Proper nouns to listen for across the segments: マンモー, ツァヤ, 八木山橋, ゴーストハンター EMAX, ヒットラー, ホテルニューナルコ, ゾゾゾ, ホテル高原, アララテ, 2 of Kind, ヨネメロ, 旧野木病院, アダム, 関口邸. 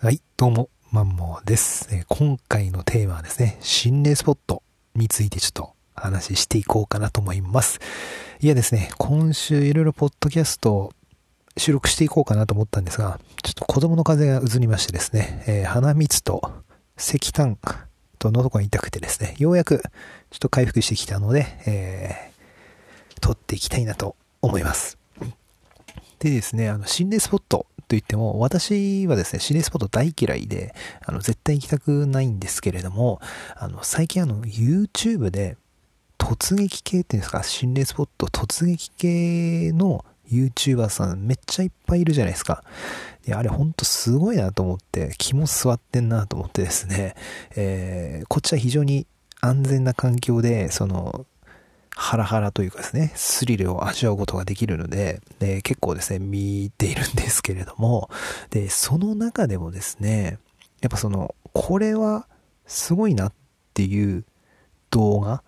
はい、どうも、マンモーです。今回のテーマはですね、心霊スポットについてちょっと話していこうかなと思います。いやですね、今週いろいろポッドキャストを収録していこうかなと思ったんですが、ちょっと子供の風邪がうずりましてですね、鼻水と咳痰と喉が痛くてですね、ようやくちょっと回復してきたので、撮っていきたいなと思います。でですね、心霊スポットといっても、私はですね、心霊スポット大嫌いで、絶対行きたくないんですけれども、最近YouTube で、突撃系っていうんですか、心霊スポット突撃系の YouTuber さんめっちゃいっぱいいるじゃないですか。で、あれほんとすごいなと思って、気も座ってんなと思ってですね、こっちは非常に安全な環境で、ハラハラというかですね、スリルを味わうことができるので、結構ですね、見ているんですけれども、で、その中でもですね、やっぱこれはすごいなっていう動画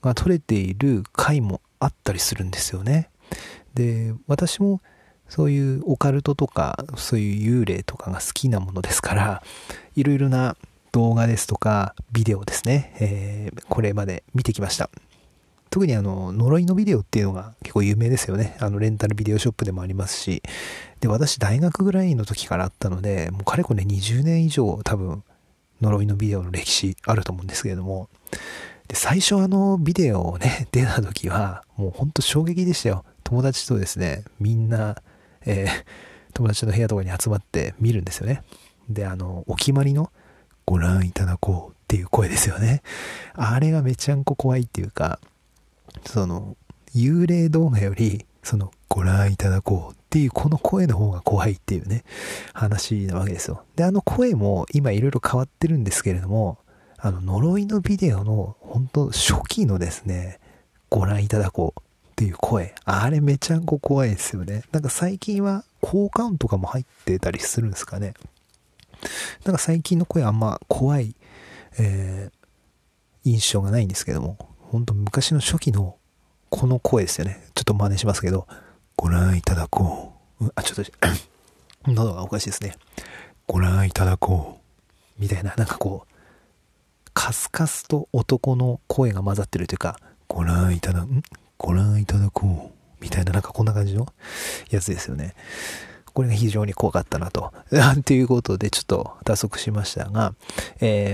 が撮れている回もあったりするんですよね。で、私もそういうオカルトとか、そういう幽霊とかが好きなものですから、いろいろな動画ですとか、ビデオですね、これまで見てきました。特に呪いのビデオっていうのが結構有名ですよね。レンタルビデオショップでもありますし。で、私大学ぐらいの時からあったので、もうかれこれ20年以上多分呪いのビデオの歴史あると思うんですけれども。で、最初ビデオをね、出た時はもうほんと衝撃でしたよ。友達とですね、みんな、友達の部屋とかに集まって見るんですよね。で、お決まりのご覧いただこうっていう声ですよね。あれがめちゃんこ怖いっていうか、幽霊動画より、ご覧いただこうっていう、この声の方が怖いっていうね、話なわけですよ。で、声も今いろいろ変わってるんですけれども、呪いのビデオの、本当初期のですね、ご覧いただこうっていう声、あれめちゃんこ怖いですよね。なんか最近は、効果音とかも入ってたりするんですかね。なんか最近の声あんま怖い、印象がないんですけども、本当昔の初期のこの声ですよね。ちょっと真似しますけど、ご覧いただこう。ちょっと喉がおかしいですね。ご覧いただこうみたいな、なんかカスカスと男の声が混ざってるというか、ご覧いただこうみたいな、なんかこんな感じのやつですよね。これが非常に怖かったなと。ということで、ちょっと脱足しましたが、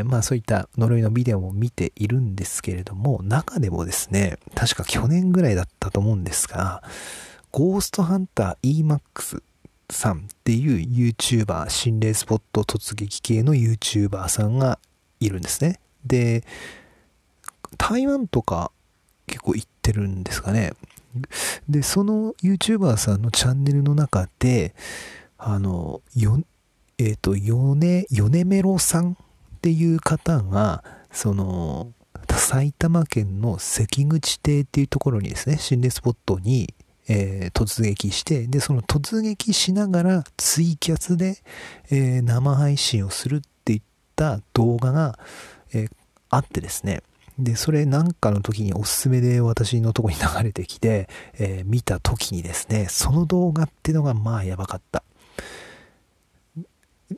まあそういった呪いのビデオも見ているんですけれども、中でもですね、確か去年ぐらいだったと思うんですが、ゴーストハンター EMAX さんっていう YouTuber、心霊スポット突撃系の YouTuber さんがいるんですね。で、台湾とか結構行ってるんですかね。で、その YouTuber さんのチャンネルの中で、ヨネメロさんっていう方が、埼玉県の関口邸っていうところにですね、心霊スポットに、突撃して、で、その突撃しながらツイキャスで、生配信をするっていった動画が、あってですね、で、それなんかの時におすすめで私のとこに流れてきて、見た時にですね、その動画ってのがまあやばかった。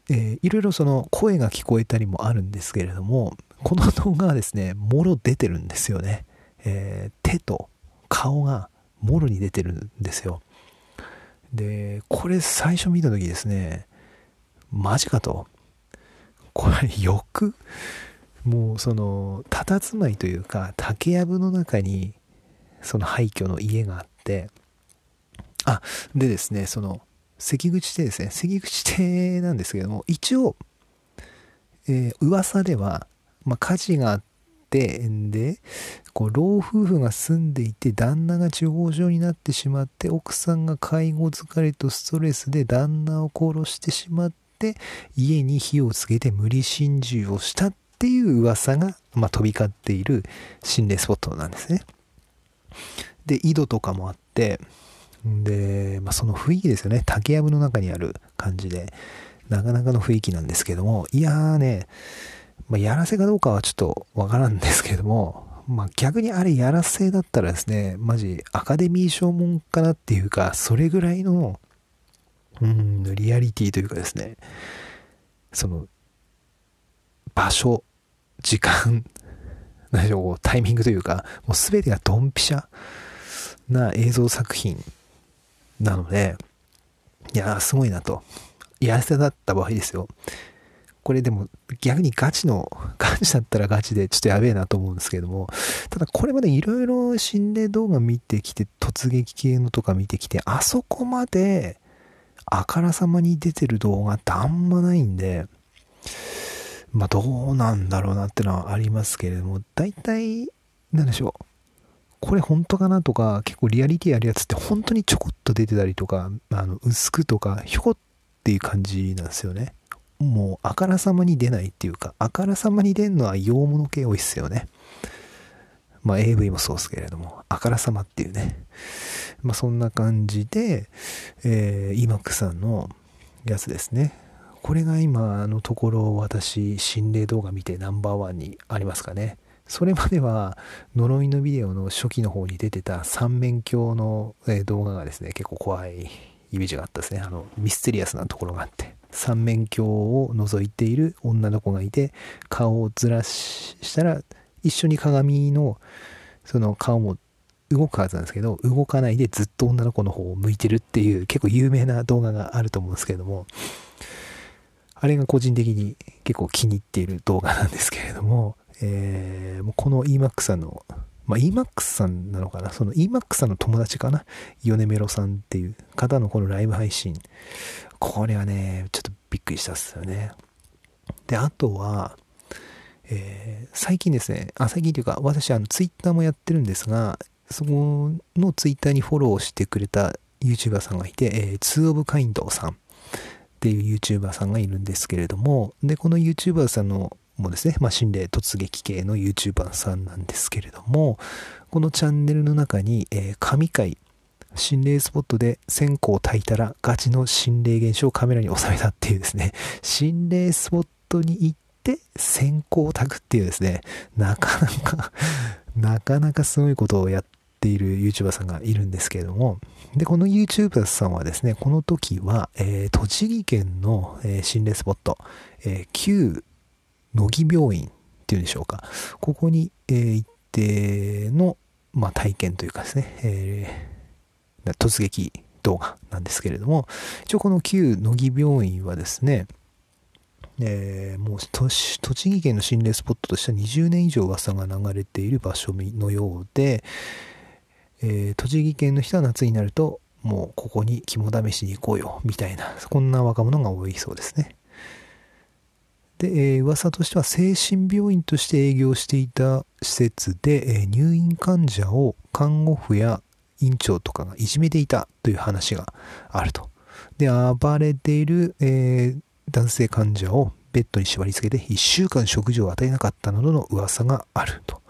いろいろ声が聞こえたりもあるんですけれども、この動画はですね、もろ出てるんですよね。手と顔がもろに出てるんですよ。で、これ最初見た時ですね、マジかと。これよく、もう佇まいというか、竹やぶの中に廃墟の家があって、でですね、関口邸ですね、関口邸なんですけども、一応、噂では、火事があって、で老夫婦が住んでいて、旦那が地方上になってしまって、奥さんが介護疲れとストレスで旦那を殺してしまって、家に火をつけて無理心中をしたっていう噂が、飛び交っている心霊スポットなんですね。で、井戸とかもあって、で、その雰囲気ですよね。竹やぶの中にある感じで、なかなかの雰囲気なんですけども、いやーね、やらせかどうかはちょっとわからんですけども、逆にあれやらせだったらですね、マジアカデミー賞もんかなっていうか、それぐらいのリアリティというかですね、その場所、時間、タイミングというか、もう全てがドンピシャな映像作品なので、いやーすごいなと。癒せだった場合ですよ。これでも逆にガチだったらガチでちょっとやべえなと思うんですけども、ただこれまでいろいろ心霊動画見てきて、突撃系のとか見てきて、あそこまであからさまに出てる動画ってあんまないんで、まあどうなんだろうなってのはありますけれども、大体なんでしょう、これ本当かなとか、結構リアリティあるやつって本当にちょこっと出てたりとか、薄くとかひょこっていう感じなんですよね。もうあからさまに出ないっていうか、あからさまに出んのは洋物系多いっすよね。まあ AV もそうですけれども、あからさまっていうね、まあそんな感じで、IMAX さんのやつですね。これが今のところ私、心霊動画見てNo.1にありますかね。それまでは呪いのビデオの初期の方に出てた三面鏡の動画がですね、結構怖いイメージがあったですね。ミステリアスなところがあって、三面鏡を覗いている女の子がいて、顔をずらしたら一緒に鏡のその顔も動くはずなんですけど、動かないでずっと女の子の方を向いてるっていう、結構有名な動画があると思うんですけれども、あれが個人的に結構気に入っている動画なんですけれども、もうこの EMAX さんの、まあ、EMAX さんなのかな、その EMAX さんの友達かな、米メロさんっていう方のこのライブ配信、これはね、ちょっとびっくりしたっすよね。で、あとは、最近ですね、最近というか、私ツイッターもやってるんですが、そこのツイッターにフォローしてくれた YouTuber さんがいて、2 of Kind さんっていう YouTuber さんがいるんですけれども、でこの YouTuber さんのもですね、まあ、心霊突撃系の YouTuber さんなんですけれども、このチャンネルの中に、神回心霊スポットで線香を焚いたらガチの心霊現象をカメラに収めたっていうですね、心霊スポットに行って線香を焚くっていうですね、なかなかすごいことをやっている YouTuber さんがいるんですけれども、でこの YouTuber さんはですね、この時は、栃木県の、心霊スポット、旧野木病院っていうんでしょうか、ここに、行っての、まあ、体験というかですね、突撃動画なんですけれども、一応この旧野木病院はですね、もう栃木県の心霊スポットとしては20年以上噂が流れている場所のようで、栃木県の人は夏になるともうここに肝試しに行こうよみたいな、こんな若者が多いそうですね。で、噂としては精神病院として営業していた施設で、入院患者を看護婦や院長とかがいじめていたという話があると。で、暴れている、男性患者をベッドに縛り付けて1週間食事を与えなかったなどの噂があると。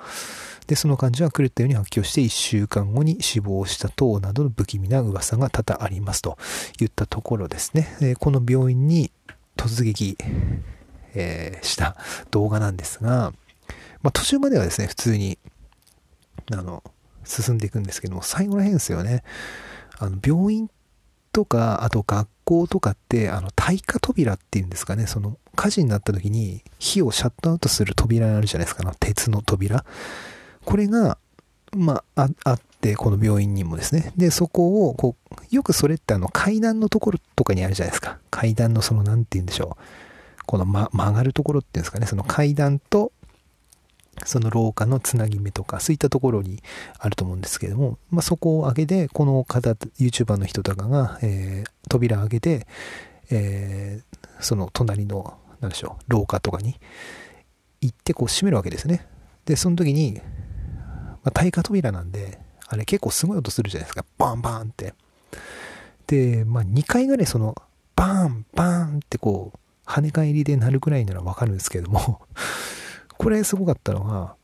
で、その患者は狂ったように発狂して1週間後に死亡した等などの不気味な噂が多々ありますといったところですね。この病院に突撃した動画なんですが、まあ、途中まではですね、普通に進んでいくんですけども、最後らへんですよね。病院とか、あと学校とかって耐火扉っていうんですかね、その火事になった時に火をシャットアウトする扉があるじゃないですか、鉄の扉。これが、まあ、あってこの病院にもですね。で、そこをこう、よくそれって階段のところとかにあるじゃないですか。階段のそのなんて言うんでしょう、この、曲がるところっていうんですかね、その階段とその廊下のつなぎ目とか、そういったところにあると思うんですけども、まあ、そこを開けて、この方、YouTuber の人とかが、扉を開けて、その隣の、なんでしょう、廊下とかに行って、こう閉めるわけですね。で、その時に、まあ、耐火扉なんで、あれ結構すごい音するじゃないですか、バンバンって。で、まあ、2回ぐらいその、バンバンってこう、跳ね返りで鳴るくらいならわかるんですけども、これすごかったのが、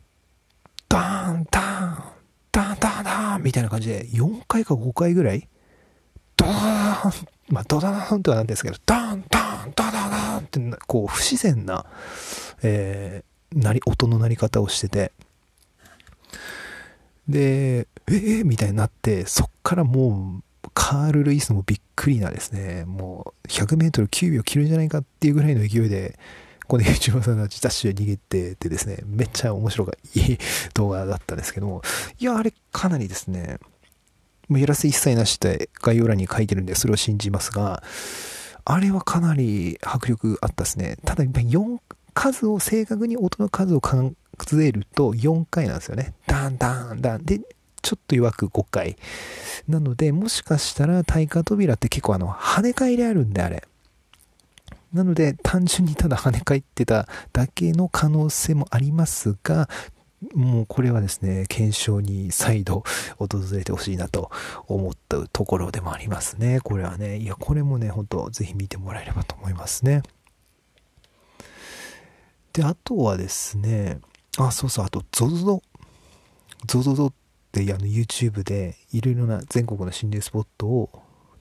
ダーン、ダーン、ダーン、ダーン、ダーンみたいな感じで、4回か5回ぐらい、ドーン、まあドダーンとはなんですけど、ダーン、ダーン、ダダダーンって、こう不自然な、音の鳴り方をしてて、で、みたいになって、そっからもう、カール・ルイスもびっくりなですね、もう 100m9 秒切るんじゃないかっていうぐらいの勢いでこの YouTuber さんたちダッシュで逃げててですね、めっちゃ面白がいい動画だったんですけども、いやあれかなりですね、やらせ一切なしで概要欄に書いてるんでそれを信じますが、あれはかなり迫力あったですね。ただ数を正確に音の数を数えると4回なんですよね。ダンダンダンでちょっと弱く5回なので、もしかしたら耐火扉って結構跳ね返りあるんで、あれなので単純にただ跳ね返ってただけの可能性もありますが、もうこれはですね、検証に再度訪れてほしいなと思ったところでもありますね。これはね、いやこれもね、本当ぜひ見てもらえればと思いますね。で、あとはですね、そうそう、あとゾゾゾってYouTube でいろいろな全国の心霊スポットを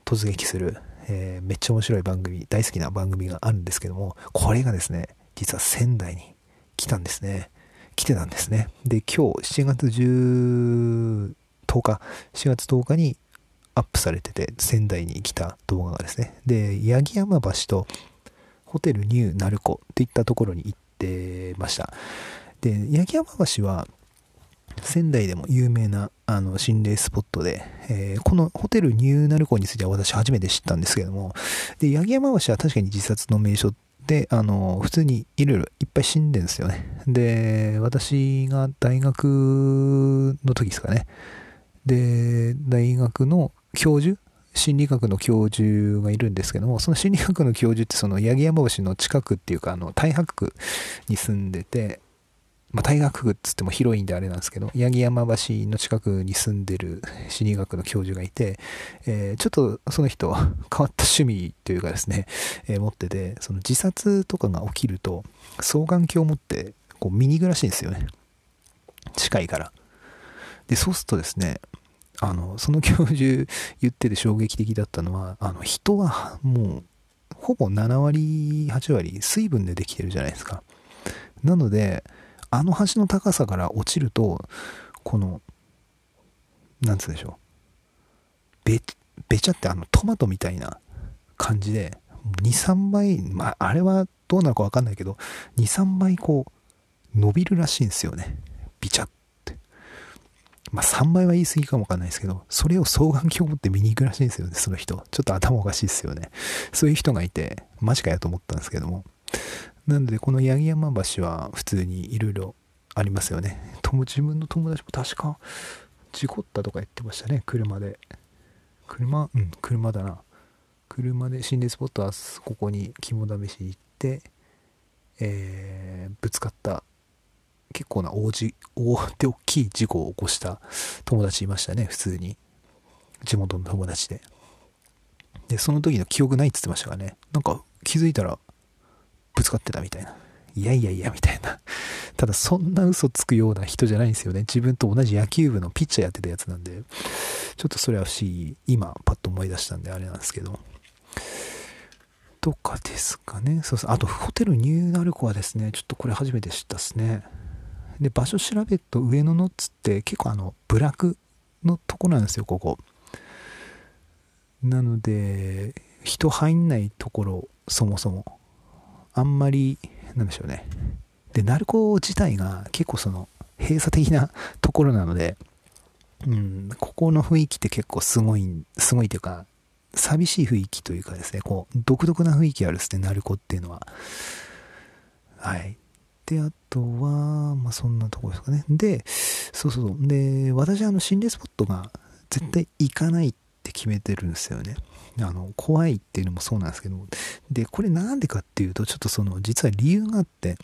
突撃する、めっちゃ面白い番組、大好きな番組があるんですけども、これがですね、実は仙台に来てたんですね。で、今日4月10日にアップされてて、仙台に来た動画がですね、で、八木山橋とホテルニューナルコといったところに行ってました。で、八木山橋は仙台でも有名な心霊スポットで、このホテルニューナルコについては私初めて知ったんですけども、で、八木山橋は確かに自殺の名所で、普通にいろいろいっぱい死んでるんですよね。で、私が大学の時ですかね。で、大学の教授、心理学の教授がいるんですけども、その心理学の教授ってその八木山橋の近くっていうか、太白区に住んでて、大学区っつっても広いんであれなんですけど、八木山橋の近くに住んでる心理学の教授がいて、ちょっとその人変わった趣味というかですね、持ってて、その自殺とかが起きると双眼鏡を持ってこう見に行くらしいんですよね、近いから。で、そうするとですね、その教授言ってて衝撃的だったのは、人はもうほぼ7割8割水分でできてるじゃないですか。なので橋の高さから落ちると、この、なんつうんでしょう。べちゃってトマトみたいな感じで、2、3倍、あれはどうなのかわかんないけど、2、3倍こう、伸びるらしいんですよね。びちゃって。3倍は言い過ぎかもわかんないですけど、それを双眼鏡を持って見に行くらしいんですよね、その人。ちょっと頭おかしいですよね。そういう人がいて、マジかやと思ったんですけども。なのでこの八木山橋は普通にいろいろありますよね。自分の友達も確か事故ったとか言ってましたね、車で。車だな。車で心霊スポットはここに肝試しに行って、ぶつかった結構な大きい事故を起こした友達いましたね、普通に。地元の友達で。で、その時の記憶ないって言ってましたからね。なんか気づいたらぶつかってたみたいな。いやみたいな。ただそんな嘘つくような人じゃないんですよね。自分と同じ野球部のピッチャーやってたやつなんで、ちょっとそれは不思議。今パッと思い出したんであれなんですけど。とかですかね。そうそう。あとホテルニューナルコはですね、ちょっとこれ初めて知ったっすね。で、場所調べると上野のっつって結構部落のとこなんですよ、ここ。なので人入んないところ、そもそも。あんまりなんでしょうね。で、鳴子自体が結構閉鎖的なところなので、ここの雰囲気って結構すごいというか、寂しい雰囲気というかですね、こう独特な雰囲気あるですね、鳴子っていうのは。はい。で、あとはそんなところですかね。で、そうで、私は心霊スポットが絶対行かないって決めてるんですよね。怖いっていうのもそうなんですけど、で、これなんでかっていうと、ちょっと実は理由があって、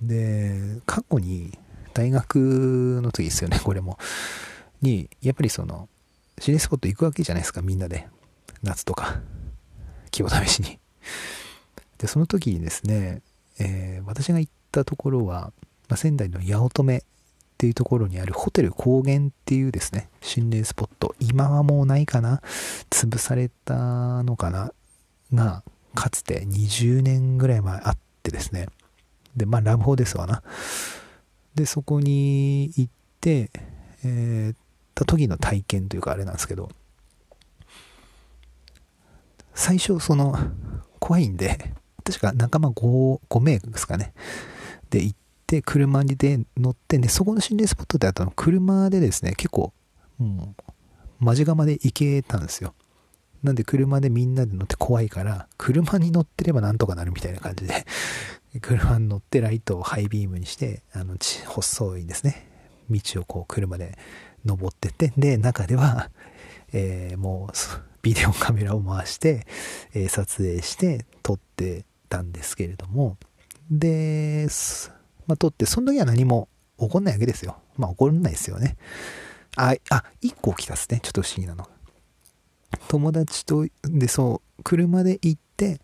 で、過去に、大学の時ですよね、これも。に、やっぱり心霊スポット行くわけじゃないですか、みんなで。夏とか、気を試しに。で、その時にですね、私が行ったところは、仙台の八乙女っていうところにあるホテル高原っていうですね、心霊スポット、今はもうないかな、潰されたのかなが、かつて20年ぐらい前あってですね。で、ラブホですわな。で、そこに行って、た時の体験というかあれなんですけど、最初その怖いんで、確か仲間 5名ですかね、で行って車にで乗って、でそこの心霊スポットであったの車でですね、結構もう間近まで行けたんですよ。なんで車でみんなで乗って怖いから、車に乗ってればなんとかなるみたいな感じで車に乗ってライトをハイビームにして、細いですね道をこう車で登ってって、で中では、もうビデオカメラを回して、撮影して撮ってたんですけれども、で、まあ、撮って、その時は何も起こんないわけですよ。まあ起こらないですよね。あ、1個来たっすね、ちょっと不思議なの。友達とで、そう車で行って、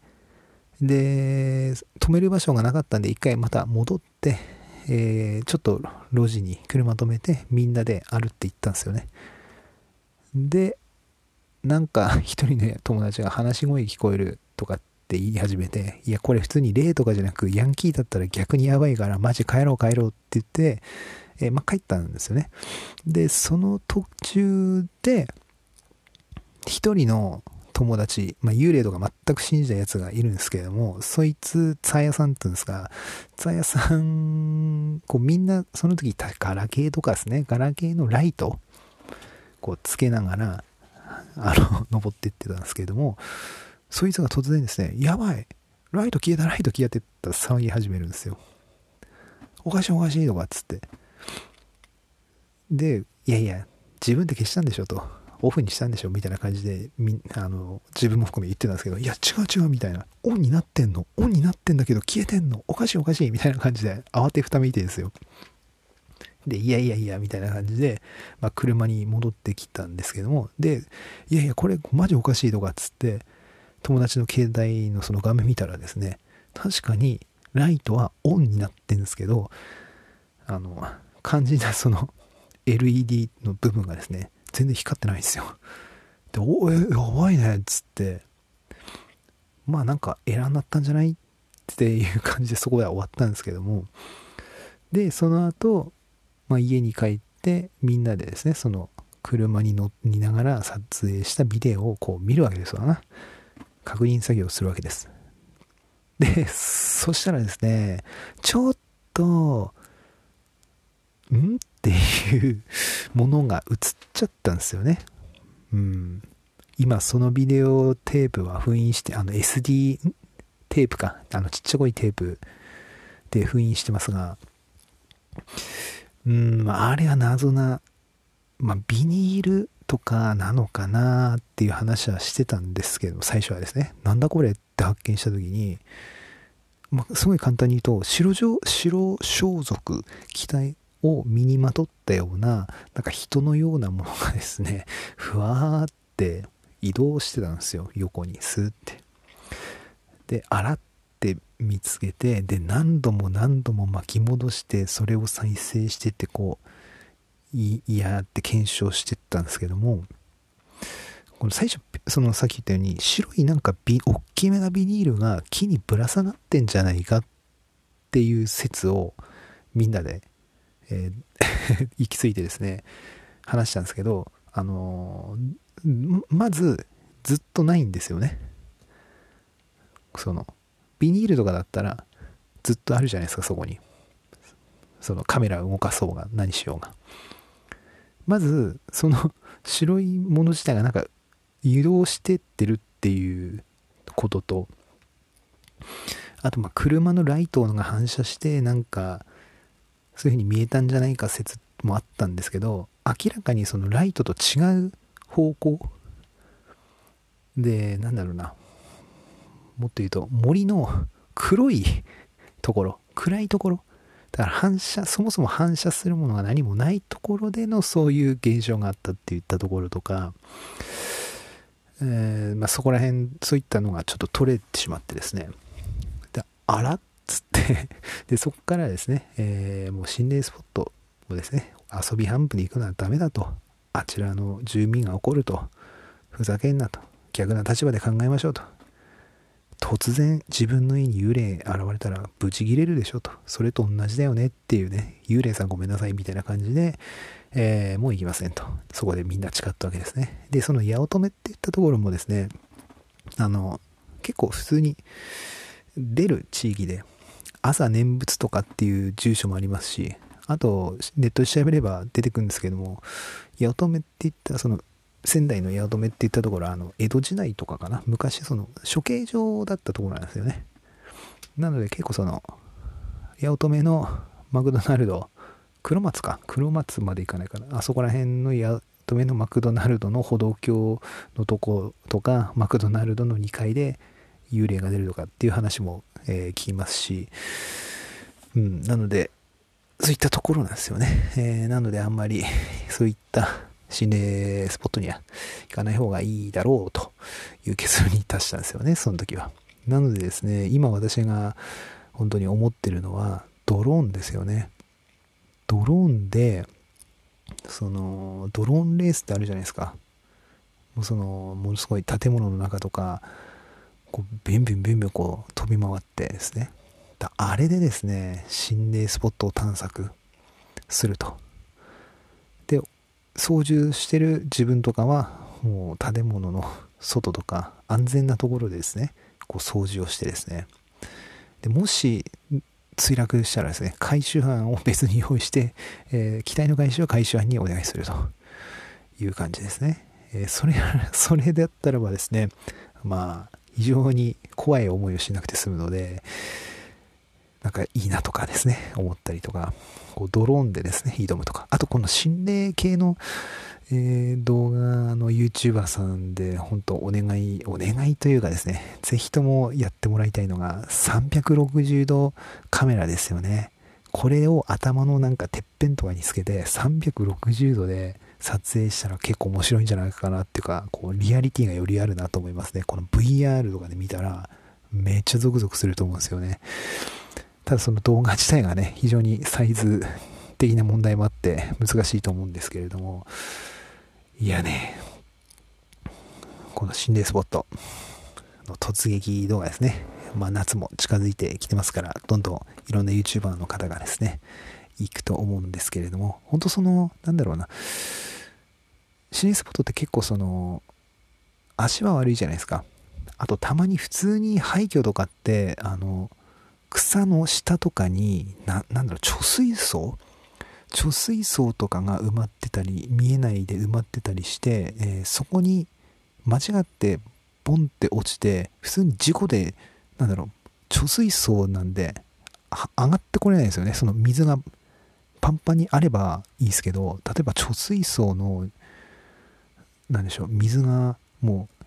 で止める場所がなかったんで一回また戻って、ちょっと路地に車止めてみんなで歩って行ったんですよね。でなんか一人の友達が話し声聞こえるとかって言い始めて、いやこれ普通に霊とかじゃなくヤンキーだったら逆にやばいからマジ帰ろうって言って、まあ帰ったんですよね。でその途中で一人の友達、まあ、幽霊とか全く信じたやつがいるんですけれども、そいつツァヤさんって言うんですが、ツァヤさんこうみんなその時ガラケーとかですね、ガラケーのライトこうつけながら登ってってたんですけれども、そいつが突然ですね、やばいライト消えたって騒ぎ始めるんですよ。おかしいとかっつって、でいや自分で消したんでしょと、オフにしたんでしょみたいな感じで自分も含め言ってたんですけど、いや違うみたいな、オンになってんだけど消えてんの、おかしいみたいな感じで慌てふためいてですよ。でいやみたいな感じで、まあ、車に戻ってきたんですけども、でいやこれマジおかしいとかっつって、友達の携帯のその画面見たらですね、確かにライトはオンになってんですけど、肝心なその LED の部分がですね全然光ってないんですよ。でやばいねっつって、まあなんかエラーになったんじゃないっていう感じでそこでは終わったんですけども、でその後、まあ、家に帰ってみんなでですね、その車に乗りながら撮影したビデオをこう見るわけですわな、確認作業をするわけです。でそしたらですね、ちょっとんっていうものが映っちゃったんですよね。うん。今そのビデオテープは封印して、SD テープか、ちっちゃいテープで封印してますが、あれは謎な、まあビニールとかなのかなっていう話はしてたんですけど、最初はですね、なんだこれって発見した時に、まあ、すごい簡単に言うと白装束機体を身にまとったような、なんか人のようなものがですね、ふわーって移動してたんですよ、横にスーって。で洗って見つけて、で何度も巻き戻して、それを再生してって、こういやって検証してったんですけども、この最初そのさっき言ったように白いなんか大きめなビニールが木にぶら下がってんじゃないかっていう説をみんなで行き着いてですね話したんですけど、まずずっとないんですよね。そのビニールとかだったらずっとあるじゃないですか、そこにそのカメラを動かそうが何しようが。まずその白いもの自体がなんか移動してってるっていうことと、あとまあ車のライトが反射してなんかそういう風に見えたんじゃないか説もあったんですけど、明らかにそのライトと違う方向で、なんだろうな、もっと言うと森の黒いところ、暗いところだからそもそも反射するものが何もないところでのそういう現象があったって言ったところとか、まあそこら辺そういったのがちょっと取れてしまってですね、であらつってでそこからですね、もう心霊スポットをですね遊び半分で行くのはダメだと、あちらの住民が怒ると、ふざけんなと、逆な立場で考えましょうと、突然自分の家に幽霊現れたらブチギレるでしょと、それと同じだよねっていうね、幽霊さんごめんなさいみたいな感じで、もう行きませんと、そこでみんな誓ったわけですね。でその八乙女っていったところもですね、結構普通に出る地域で朝念仏とかっていう住所もありますし、あとネットで調べれば出てくるんですけども、八乙女っていったその仙台の八乙女っていったところは江戸時代とかかな、昔その処刑場だったところなんですよね。なので結構その八乙女のマクドナルド、黒松まで行かないかな、あそこら辺の八乙女のマクドナルドの歩道橋のとことか、マクドナルドの2階で幽霊が出るとかっていう話も、聞きますし、なのでそういったところなんですよね。なのであんまりそういった心霊スポットには行かない方がいいだろうという結論に達したんですよね、その時は。なのでですね、今私が本当に思ってるのはドローンですよね。ドローンでそのドローンレースってあるじゃないですか。そのものすごい建物の中とかこうビュンビュンビュンビュンこう飛び回ってですね、あれでですね心霊スポットを探索すると。で操縦してる自分とかはもう建物の外とか安全なところでですねこう操縦をしてですね、でもし墜落したらですね回収班を別に用意して、機体の回収は回収班にお願いするという感じですね。それだったらばですね、まあ非常に怖い思いをしなくて済むので、なんかいいなとかですね思ったりとか、こうドローンでですね挑むとか、あとこの心霊系の、動画の YouTuber さんで本当お願いというかですね、ぜひともやってもらいたいのが360度カメラですよね。これを頭のなんかてっぺんとかにつけて360度で撮影したら結構面白いんじゃないかなっていうか、こうリアリティがよりあるなと思いますね。この VR とかで見たらめっちゃゾクゾクすると思うんですよね。ただその動画自体がね非常にサイズ的な問題もあって難しいと思うんですけれども、いやね、この心霊スポットの突撃動画ですね、まあ夏も近づいてきてますから、どんどんいろんな YouTuber の方がですね行くと思うんですけれども、本当そのなんだろうな、心霊スポットって結構その足は悪いじゃないですか。あとたまに普通に廃墟とかって草の下とかになんだろう貯水槽とかが埋まってたり見えないで埋まってたりして、そこに間違ってボンって落ちて普通に事故でなんだろう貯水槽なんで上がってこれないですよね。その水がパンパンにあればいいですけど、例えば貯水槽のなんでしょう水がもう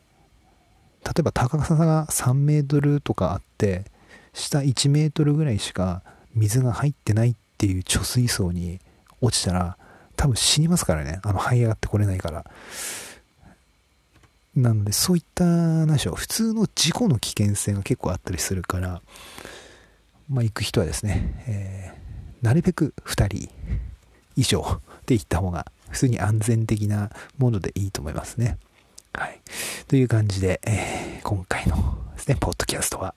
例えば高さが3メートルとかあって下1メートルぐらいしか水が入ってないっていう貯水槽に落ちたら多分死にますからね、這い上がってこれないから。なのでそういった話を普通の事故の危険性が結構あったりするから、まあ、行く人はですね、なるべく2人以上で行った方が普通に安全的なものでいいと思いますね。はい、という感じで、今回のですねポッドキャストは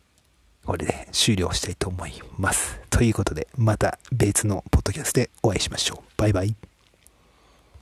これで終了したいと思います。ということでまた別のポッドキャストでお会いしましょう。バイバイ。